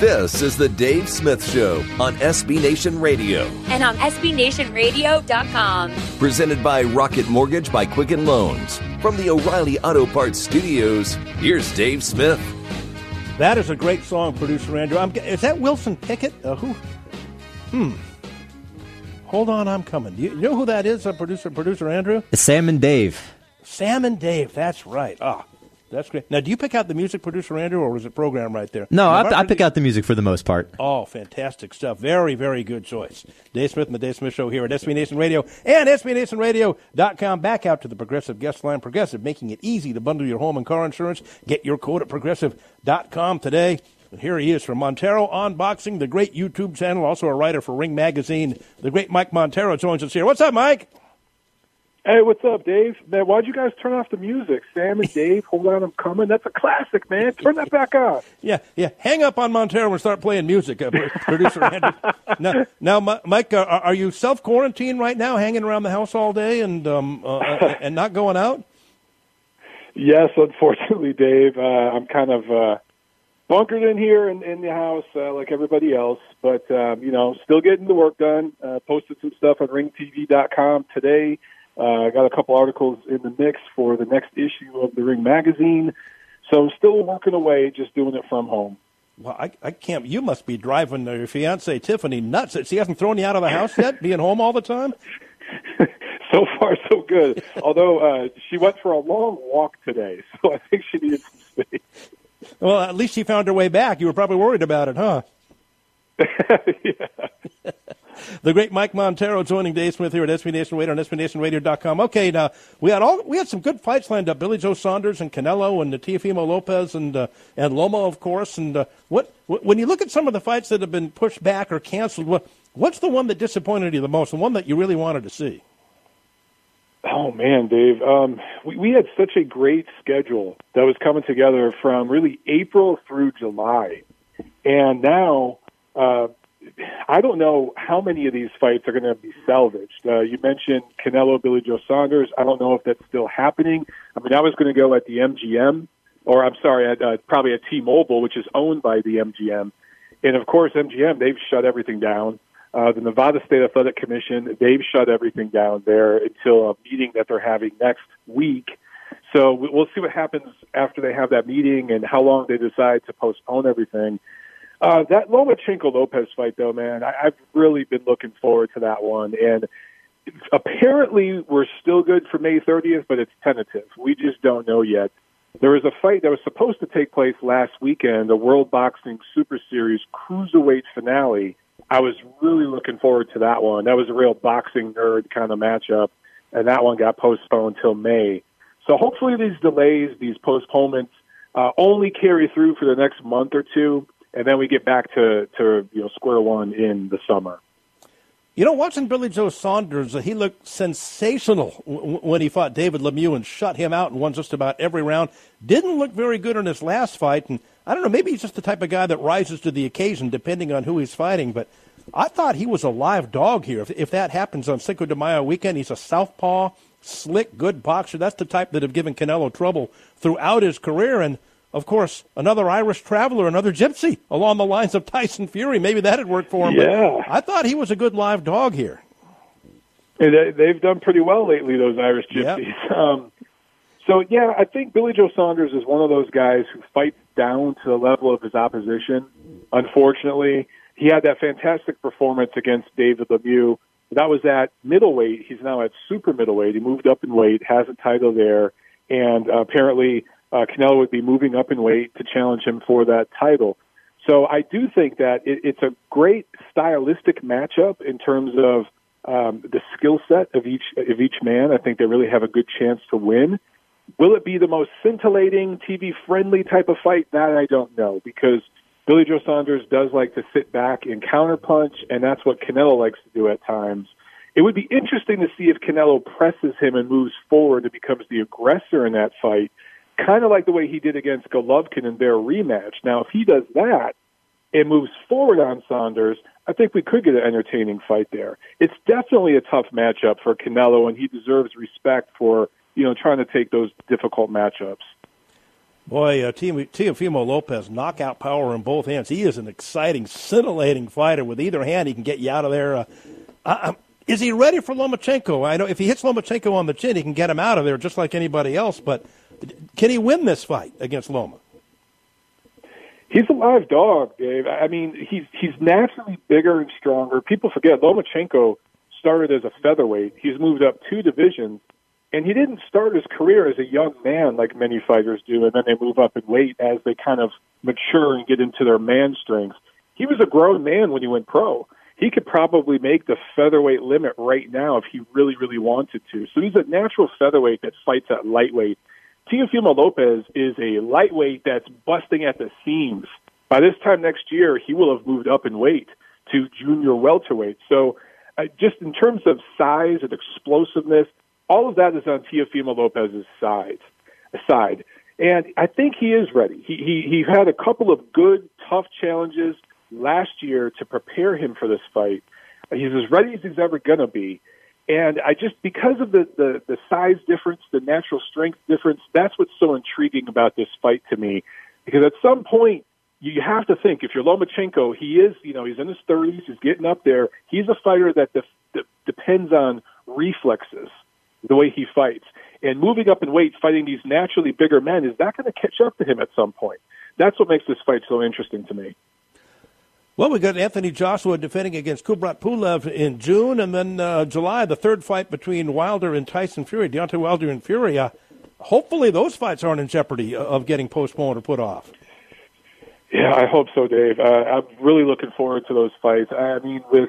This is the Dave Smith Show on SB Nation Radio. And on SBNationRadio.com. Presented by Rocket Mortgage by Quicken Loans. From the O'Reilly Auto Parts Studios, here's Dave Smith. That is a great song, producer Andrew. Is that Wilson Pickett? Who? Hold on, I'm coming. You know who that is, producer Andrew? It's Sam and Dave. Sam and Dave, that's right. Ah, that's great. Now, do you pick out the music, producer Andrew, or is it program right there? No, I pick out the music for the most part. Oh, fantastic stuff. Very, very good choice. Dave Smith and the Dave Smith Show here at SB Nation Radio and SBNationRadio.com. Back out to the Progressive guest line. Progressive, making it easy to bundle your home and car insurance. Get your quote at Progressive.com today. And here he is from Montero Unboxing, the great YouTube channel, also a writer for Ring Magazine. The great Mike Montero joins us here. What's up, Mike? Hey, what's up, Dave? Man, why'd you guys turn off the music? Sam and Dave, hold on, I'm coming. That's a classic, man. Turn that back on. Yeah. Hang up on Montero and start playing music, producer Andrew. Now, Mike, are you self-quarantined right now, hanging around the house all day and not going out? Yes, unfortunately, Dave. I'm kind of... bunkered in here in the house like everybody else, but, still getting the work done. Posted some stuff on ringtv.com today. I got a couple articles in the mix for the next issue of the Ring Magazine. So still working away, just doing it from home. Well, I can't. You must be driving your fiancée, Tiffany, nuts. She hasn't thrown you out of the house yet, being home all the time? So far, so good. Although she went for a long walk today, so I think she needed some space. Well, at least she found her way back. You were probably worried about it, huh? Yeah. The great Mike Montero joining Dave Smith here at SB Nation Radio on SBNationRadio.com. Okay, now, we had some good fights lined up. Billy Joe Saunders and Canelo and Teofimo Lopez and Loma, of course. And when you look at some of the fights that have been pushed back or canceled, what's the one that disappointed you the most, the one that you really wanted to see? Oh, man, Dave. We had such a great schedule that was coming together from really April through July. And now I don't know how many of these fights are going to be salvaged. You mentioned Canelo, Billy Joe Saunders. I don't know if that's still happening. I mean, I was going to go at the MGM, or I'm sorry, probably at T-Mobile, which is owned by the MGM. And, of course, MGM, they've shut everything down. The Nevada State Athletic Commission, they've shut everything down there until a meeting that they're having next week. So we'll see what happens after they have that meeting and how long they decide to postpone everything. That Lomachenko-Lopez fight, though, man, I've really been looking forward to that one. And apparently we're still good for May 30th, but it's tentative. We just don't know yet. There was a fight that was supposed to take place last weekend, the World Boxing Super Series Cruiserweight finale. I was really looking forward to that one. That was a real boxing nerd kind of matchup, and that one got postponed till May. So hopefully these delays, these postponements, only carry through for the next month or two, and then we get back to square one in the summer. You know, watching Billy Joe Saunders, he looked sensational when he fought David Lemieux and shut him out and won just about every round. Didn't look very good in his last fight, and I don't know, maybe he's just the type of guy that rises to the occasion depending on who he's fighting, but I thought he was a live dog here. If that happens on Cinco de Mayo weekend, he's a southpaw, slick, good boxer. That's the type that have given Canelo trouble throughout his career, and, of course, another Irish traveler, another gypsy along the lines of Tyson Fury. Maybe that had worked for him. Yeah. But I thought he was a good live dog here. And they've done pretty well lately, those Irish gypsies. Yep. So, yeah, I think Billy Joe Saunders is one of those guys who fights down to the level of his opposition, unfortunately. He had that fantastic performance against David Lemieux. That was at middleweight. He's now at super middleweight. He moved up in weight, has a title there, and apparently Canelo would be moving up in weight to challenge him for that title. So I do think that it's a great stylistic matchup in terms of the skill set of each man. I think they really have a good chance to win. Will it be the most scintillating, TV-friendly type of fight? That I don't know, because Billy Joe Saunders does like to sit back and counterpunch, and that's what Canelo likes to do at times. It would be interesting to see if Canelo presses him and moves forward and becomes the aggressor in that fight, kind of like the way he did against Golovkin in their rematch. Now, if he does that and moves forward on Saunders, I think we could get an entertaining fight there. It's definitely a tough matchup for Canelo, and he deserves respect for trying to take those difficult matchups. Boy, Teofimo Lopez, knockout power in both hands. He is an exciting, scintillating fighter. With either hand, he can get you out of there. Is he ready for Lomachenko? I know if he hits Lomachenko on the chin, he can get him out of there just like anybody else. But can he win this fight against Loma? He's a live dog, Dave. I mean, he's naturally bigger and stronger. People forget Lomachenko started as a featherweight. He's moved up two divisions. And he didn't start his career as a young man like many fighters do, and then they move up in weight as they kind of mature and get into their man strength. He was a grown man when he went pro. He could probably make the featherweight limit right now if he really, really wanted to. So he's a natural featherweight that fights at lightweight. Teofimo Lopez is a lightweight that's busting at the seams. By this time next year, he will have moved up in weight to junior welterweight. So just in terms of size and explosiveness, all of that is on Teofimo Lopez's side. And I think he is ready. He had a couple of good, tough challenges last year to prepare him for this fight. He's as ready as he's ever going to be. And I just, because of the size difference, the natural strength difference, that's what's so intriguing about this fight to me. Because at some point, you have to think, if you're Lomachenko, he is, he's in his 30s, he's getting up there. He's a fighter that depends on reflexes, the way he fights. And moving up in weight, fighting these naturally bigger men, is that going to catch up to him at some point? That's what makes this fight so interesting to me. Well, we got Anthony Joshua defending against Kubrat Pulev in June, and then July, the third fight between Wilder and Tyson Fury, Deontay Wilder and Fury. Hopefully those fights aren't in jeopardy of getting postponed or put off. Yeah, I hope so, Dave. I'm really looking forward to those fights. I mean, with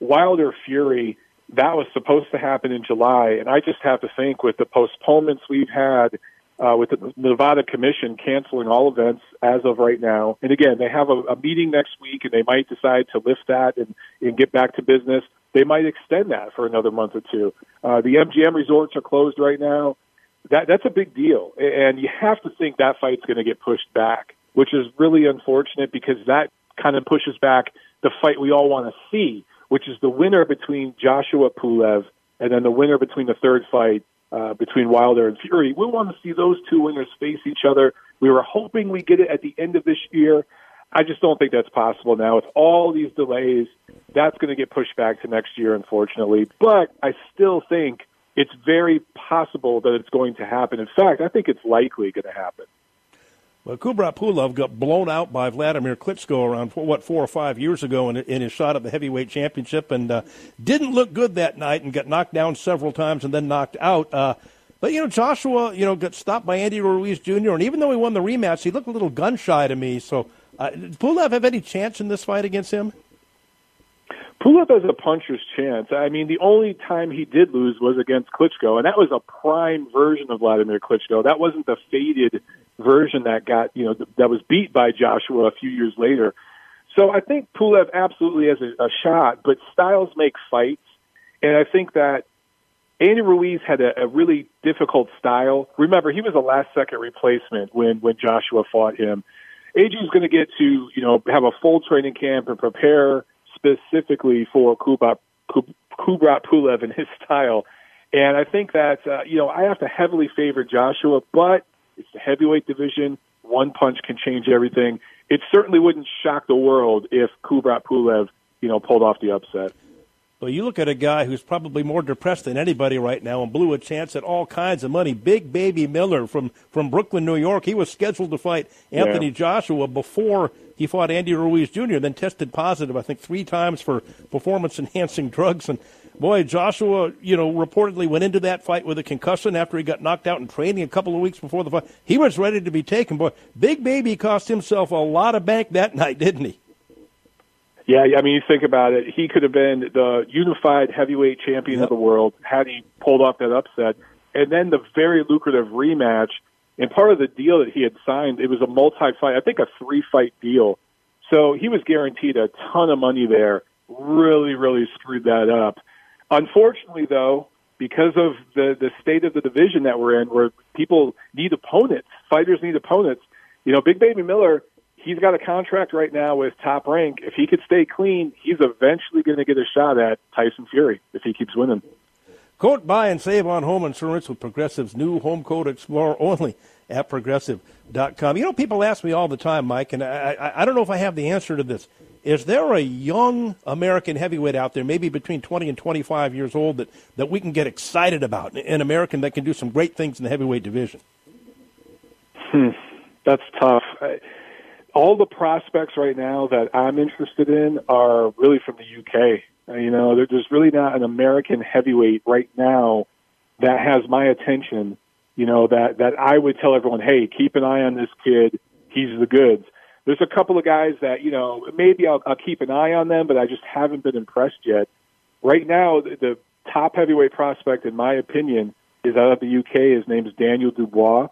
Wilder-Fury, that was supposed to happen in July, and I just have to think with the postponements we've had with the Nevada Commission canceling all events as of right now. And again, they have a meeting next week, and they might decide to lift that and get back to business. They might extend that for another month or two. The MGM resorts are closed right now. That's a big deal, and you have to think that fight's going to get pushed back, which is really unfortunate because that kind of pushes back the fight we all want to see, which is the winner between Joshua Pulev and then the winner between the third fight between Wilder and Fury. We want to see those two winners face each other. We were hoping we get it at the end of this year. I just don't think that's possible now. With all these delays, that's going to get pushed back to next year, unfortunately. But I still think it's very possible that it's going to happen. In fact, I think it's likely going to happen. Well, Kubrat Pulev got blown out by Vladimir Klitschko around, 4 or 5 years ago in his shot at the heavyweight championship, and didn't look good that night and got knocked down several times and then knocked out. But, Joshua, got stopped by Andy Ruiz Jr., and even though he won the rematch, he looked a little gun-shy to me. So, did Pulev have any chance in this fight against him? Pulev has a puncher's chance. I mean, the only time he did lose was against Klitschko, and that was a prime version of Vladimir Klitschko. That wasn't the faded version that got, that was beat by Joshua a few years later. So I think Pulev absolutely has a shot, but styles make fights. And I think that Andy Ruiz had a really difficult style. Remember, he was a last-second replacement when Joshua fought him. AJ's going to get to, have a full training camp and prepare specifically for Kubrat Pulev and his style. And I think that, I have to heavily favor Joshua, but it's the heavyweight division. One punch can change everything. It certainly wouldn't shock the world if Kubrat Pulev, pulled off the upset. Well, you look at a guy who's probably more depressed than anybody right now and blew a chance at all kinds of money. Big Baby Miller from Brooklyn, New York. He was scheduled to fight Anthony Joshua before he fought Andy Ruiz Jr., then tested positive, I think, 3 times for performance-enhancing drugs. And, boy, Joshua, reportedly went into that fight with a concussion after he got knocked out in training a couple of weeks before the fight. He was ready to be taken. Boy, Big Baby cost himself a lot of bank that night, didn't he? Yeah, I mean, you think about it. He could have been the unified heavyweight champion of the world had he pulled off that upset. And then the very lucrative rematch, and part of the deal that he had signed, it was a multi-fight, I think a 3-fight deal. So he was guaranteed a ton of money there. Really, really screwed that up. Unfortunately, though, because of the state of the division that we're in, where people need opponents, fighters need opponents, Big Baby Miller, he's got a contract right now with Top Rank. If he could stay clean, he's eventually going to get a shot at Tyson Fury if he keeps winning. Quote, buy, and save on home insurance with Progressive's new Home Quote Explorer only at Progressive.com. You know, people ask me all the time, Mike, and I don't know if I have the answer to this. Is there a young American heavyweight out there, maybe between 20 and 25 years old, that we can get excited about, an American that can do some great things in the heavyweight division? That's tough. All the prospects right now that I'm interested in are really from the UK. You know, there's really not an American heavyweight right now that has my attention, you know, that I would tell everyone, hey, keep an eye on this kid. He's the goods. There's a couple of guys that, you know, maybe I'll keep an eye on them, but I just haven't been impressed yet. Right now, the top heavyweight prospect, in my opinion, is out of the UK. His name is Daniel Dubois.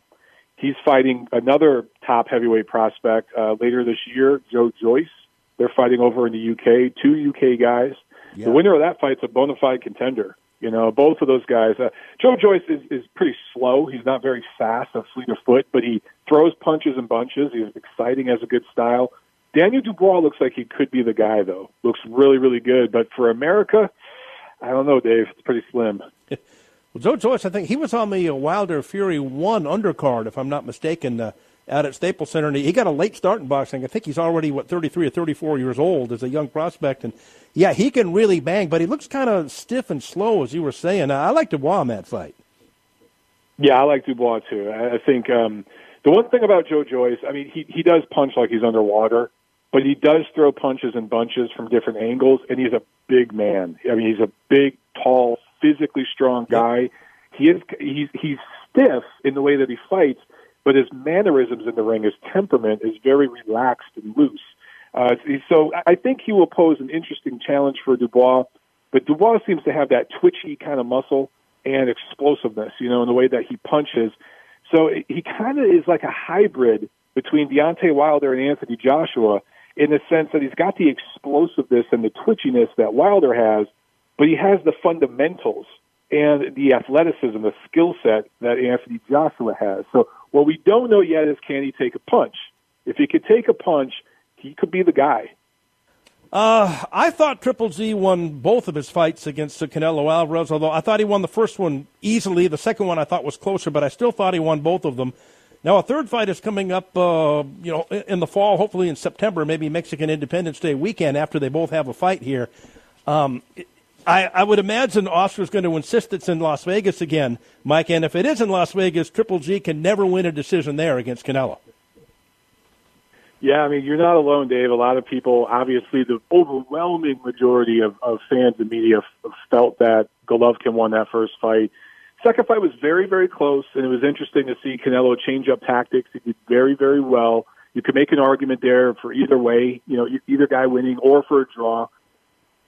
He's fighting another top heavyweight prospect later this year, Joe Joyce. They're fighting over in the UK, two UK guys. Yeah. The winner of that fight's a bona fide contender. You know, both of those guys. Joe Joyce is pretty slow. He's not very fast, a fleet of foot, but he throws punches and bunches. He's exciting, has a good style. Daniel Dubois looks like he could be the guy, though. Looks really, really good. But for America, I don't know, Dave. It's pretty slim. Well, Joe Joyce, I think he was on the Wilder Fury 1 undercard, if I'm not mistaken, out at Staples Center. And he got a late start in boxing. I think he's already, 33 or 34 years old as a young prospect. And, yeah, he can really bang, but he looks kind of stiff and slow, as you were saying. I like Dubois in that fight. Yeah, I like Dubois, too. I think the one thing about Joe Joyce, I mean, he does punch like he's underwater, but he does throw punches and bunches from different angles, and he's a big man. I mean, he's a big, tall, physically strong guy. He's stiff in the way that he fights, but his mannerisms in the ring, his temperament is very relaxed and loose. So I think he will pose an interesting challenge for Dubois, but Dubois seems to have that twitchy kind of muscle and explosiveness, you know, in the way that he punches. So he kind of is like a hybrid between Deontay Wilder and Anthony Joshua in the sense that he's got the explosiveness and the twitchiness that Wilder has, but he has the fundamentals and the athleticism, the skill set that Anthony Joshua has. So what we don't know yet is, can he take a punch? If he could take a punch, he could be the guy. I thought Triple G won both of his fights against Canelo Alvarez, although I thought he won the first one easily. The second one I thought was closer, but I still thought he won both of them. Now, a third fight is coming up, in the fall, hopefully in September, maybe Mexican Independence Day weekend after they both have a fight here. I would imagine Oscar's going to insist it's in Las Vegas again, Mike. And if it is in Las Vegas, Triple G can never win a decision there against Canelo. Yeah, I mean, you're not alone, Dave. A lot of people, obviously, the overwhelming majority of fans and media felt that Golovkin won that first fight. Second fight was very, very close, and it was interesting to see Canelo change up tactics. He did very, very well. You could make an argument there for either way, you know, either guy winning or for a draw.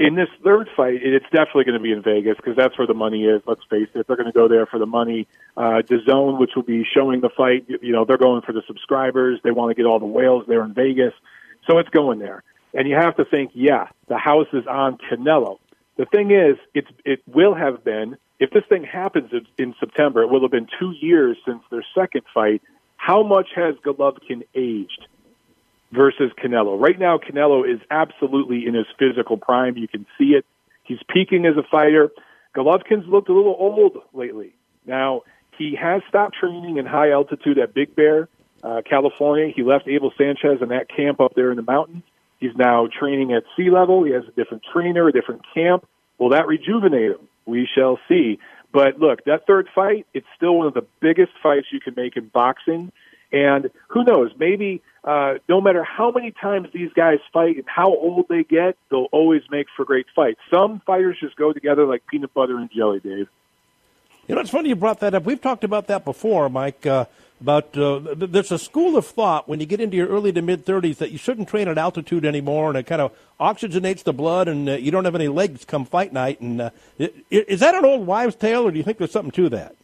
In this third fight, it's definitely going to be in Vegas because that's where the money is. Let's face it. They're going to go there for the money. DAZN, which will be showing the fight, you know, they're going for the subscribers. They want to get all the whales there in Vegas. So it's going there. And you have to think, yeah, the house is on Canelo. The thing is, it will have been, if this thing happens in September, it will have been 2 years since their second fight. How much has Golovkin aged versus Canelo? Right now, Canelo is absolutely in his physical prime. You can see it. He's peaking as a fighter. Golovkin's looked a little old lately. Now, he has stopped training in high altitude at Big Bear, California. He left Abel Sanchez in that camp up there in the mountains. He's now training at sea level. He has a different trainer, a different camp. Will that rejuvenate him? We shall see. But look, that third fight, it's still one of the biggest fights you can make in boxing. And who knows, maybe no matter how many times these guys fight and how old they get, they'll always make for great fights. Some fighters just go together like peanut butter and jelly, Dave. You know, it's funny you brought that up. We've talked about that before, Mike, there's a school of thought when you get into your early to mid-30s that you shouldn't train at altitude anymore, and it kind of oxygenates the blood, and you don't have any legs come fight night. And is that an old wives' tale, or do you think there's something to that?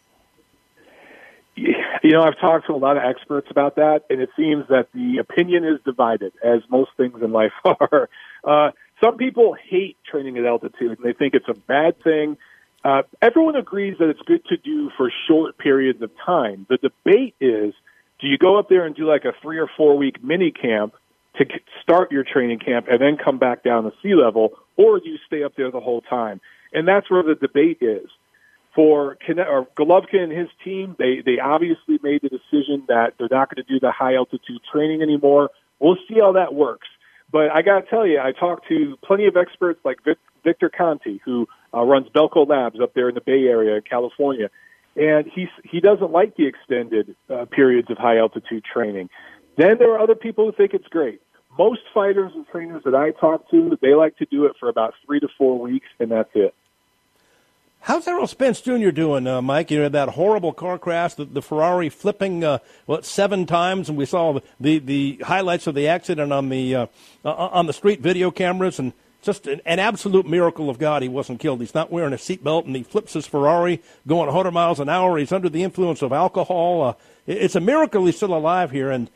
You know, I've talked to a lot of experts about that, and it seems that the opinion is divided, as most things in life are. Some people hate training at altitude, and they think it's a bad thing. Everyone agrees that it's good to do for short periods of time. The debate is, do you go up there and do like a 3 or 4 week mini camp to start your training camp and then come back down to sea level, or do you stay up there the whole time? And that's where the debate is. for Golovkin and his team, they obviously made the decision that they're not going to do the high-altitude training anymore. We'll see how that works. But I got to tell you, I talked to plenty of experts like Victor Conti, who runs Belco Labs up there in the Bay Area in California, and he doesn't like the extended periods of high-altitude training. Then there are other people who think it's great. Most fighters and trainers that I talk to, they like to do it for about 3 to 4 weeks, and that's it. How's Errol Spence Jr. doing, Mike? You know, that horrible car crash, the Ferrari flipping, 7 times, and we saw the highlights of the accident on the street video cameras, and just an absolute miracle of God he wasn't killed. He's not wearing a seatbelt, and he flips his Ferrari going 100 miles an hour. He's under the influence of alcohol. It's a miracle he's still alive here, and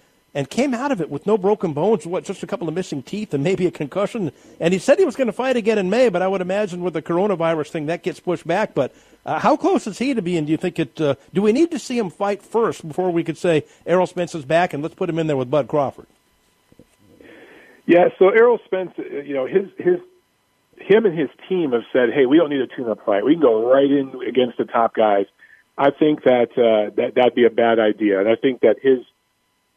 came out of it with no broken bones, just a couple of missing teeth and maybe a concussion. And he said he was going to fight again in May, but I would imagine with the coronavirus thing, that gets pushed back. But how close is he to being, do you think do we need to see him fight first before we could say Errol Spence is back and let's put him in there with Bud Crawford? Yeah, so Errol Spence, you know, him and his team have said, hey, we don't need a tune-up fight. We can go right in against the top guys. I think that'd be a bad idea, and I think that his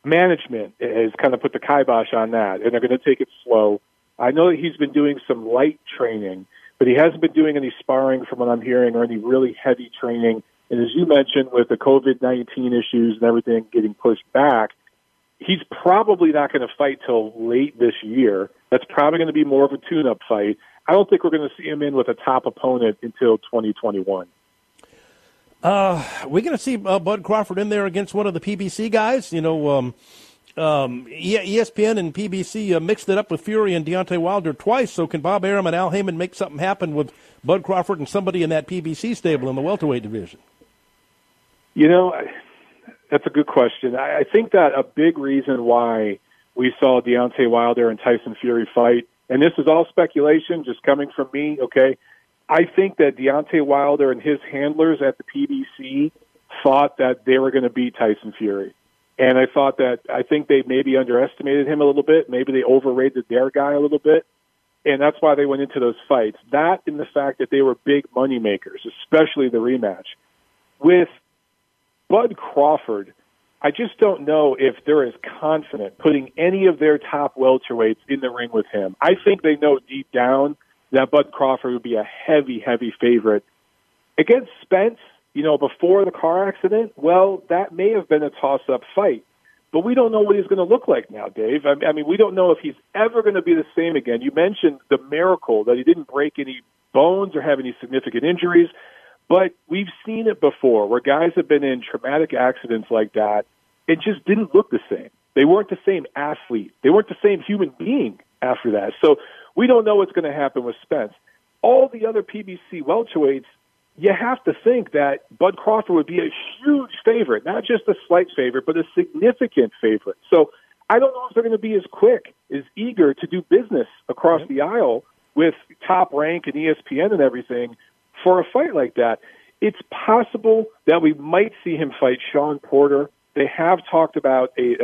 management has kind of put the kibosh on that, and they're going to take it slow. I know that he's been doing some light training, but he hasn't been doing any sparring from what I'm hearing or any really heavy training. And as you mentioned, with the COVID-19 issues and everything getting pushed back, he's probably not going to fight till late this year. That's probably going to be more of a tune-up fight. I don't think we're going to see him in with a top opponent until 2021. We're going to see Bud Crawford in there against one of the PBC guys. You know, ESPN and PBC mixed it up with Fury and Deontay Wilder twice, so can Bob Arum and Al Heyman make something happen with Bud Crawford and somebody in that PBC stable in the welterweight division? You know, that's a good question. I think that a big reason why we saw Deontay Wilder and Tyson Fury fight, and this is all speculation just coming from me, okay, I think that Deontay Wilder and his handlers at the PBC thought that they were going to beat Tyson Fury. And I think they maybe underestimated him a little bit. Maybe they overrated their guy a little bit. And that's why they went into those fights. That and the fact that they were big money makers, especially the rematch. With Bud Crawford, I just don't know if they're as confident putting any of their top welterweights in the ring with him. I think they know deep down that Bud Crawford would be a heavy, heavy favorite. Against Spence, you know, before the car accident, well, that may have been a toss-up fight. But we don't know what he's going to look like now, Dave. I mean, we don't know if he's ever going to be the same again. You mentioned the miracle that he didn't break any bones or have any significant injuries. But we've seen it before where guys have been in traumatic accidents like that. It just didn't look the same. They weren't the same athlete. They weren't the same human being after that. So we don't know what's going to happen with Spence. All the other PBC welterweights, you have to think that Bud Crawford would be a huge favorite, not just a slight favorite, but a significant favorite. So I don't know if they're going to be as quick, as eager to do business across the aisle with Top Rank and ESPN and everything for a fight like that. It's possible that we might see him fight Sean Porter. They have talked about a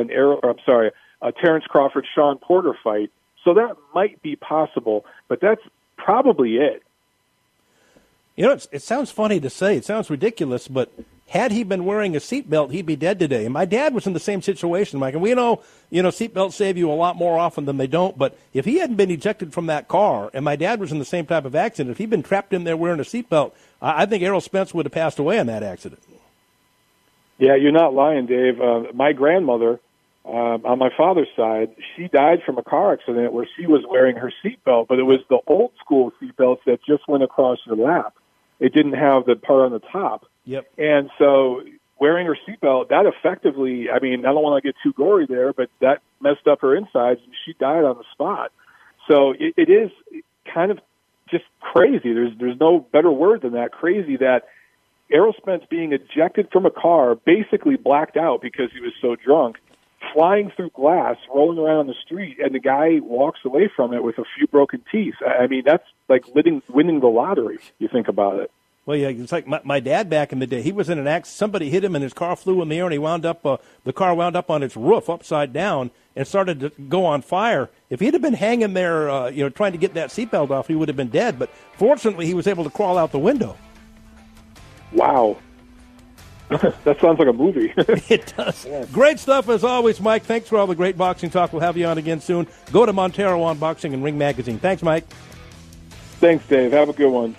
Terrence Crawford-Sean Porter fight. So that might be possible, but that's probably it. You know, it sounds funny to say. It sounds ridiculous, but had he been wearing a seatbelt, he'd be dead today. And my dad was in the same situation, Mike. And we know, you know, seatbelts save you a lot more often than they don't. But if he hadn't been ejected from that car, and my dad was in the same type of accident, if he'd been trapped in there wearing a seatbelt, I think Errol Spence would have passed away in that accident. Yeah, you're not lying, Dave. My grandmother, on my father's side, she died from a car accident where she was wearing her seatbelt, but it was the old school seatbelts that just went across your lap. It didn't have the part on the top. Yep. And so wearing her seatbelt, that effectively, I mean, I don't want to get too gory there, but that messed up her insides and she died on the spot. So it is kind of just crazy. There's no better word than that, crazy, that Errol Spence being ejected from a car, basically blacked out because he was so drunk, flying through glass, rolling around on the street, and the guy walks away from it with a few broken teeth. I mean, that's like winning the lottery, you think about it. Well, yeah, it's like my dad back in the day. He was in an accident. Somebody hit him, and his car flew in the air, and he wound up. The car wound up on its roof upside down and started to go on fire. If he'd have been hanging there, you know, trying to get that seatbelt off, he would have been dead. But fortunately, he was able to crawl out the window. Wow. That sounds like a movie. It does. Yeah. Great stuff as always, Mike. Thanks for all the great boxing talk. We'll have you on again soon. Go to Montero on Boxing and Ring Magazine. Thanks, Mike. Thanks, Dave. Have a good one.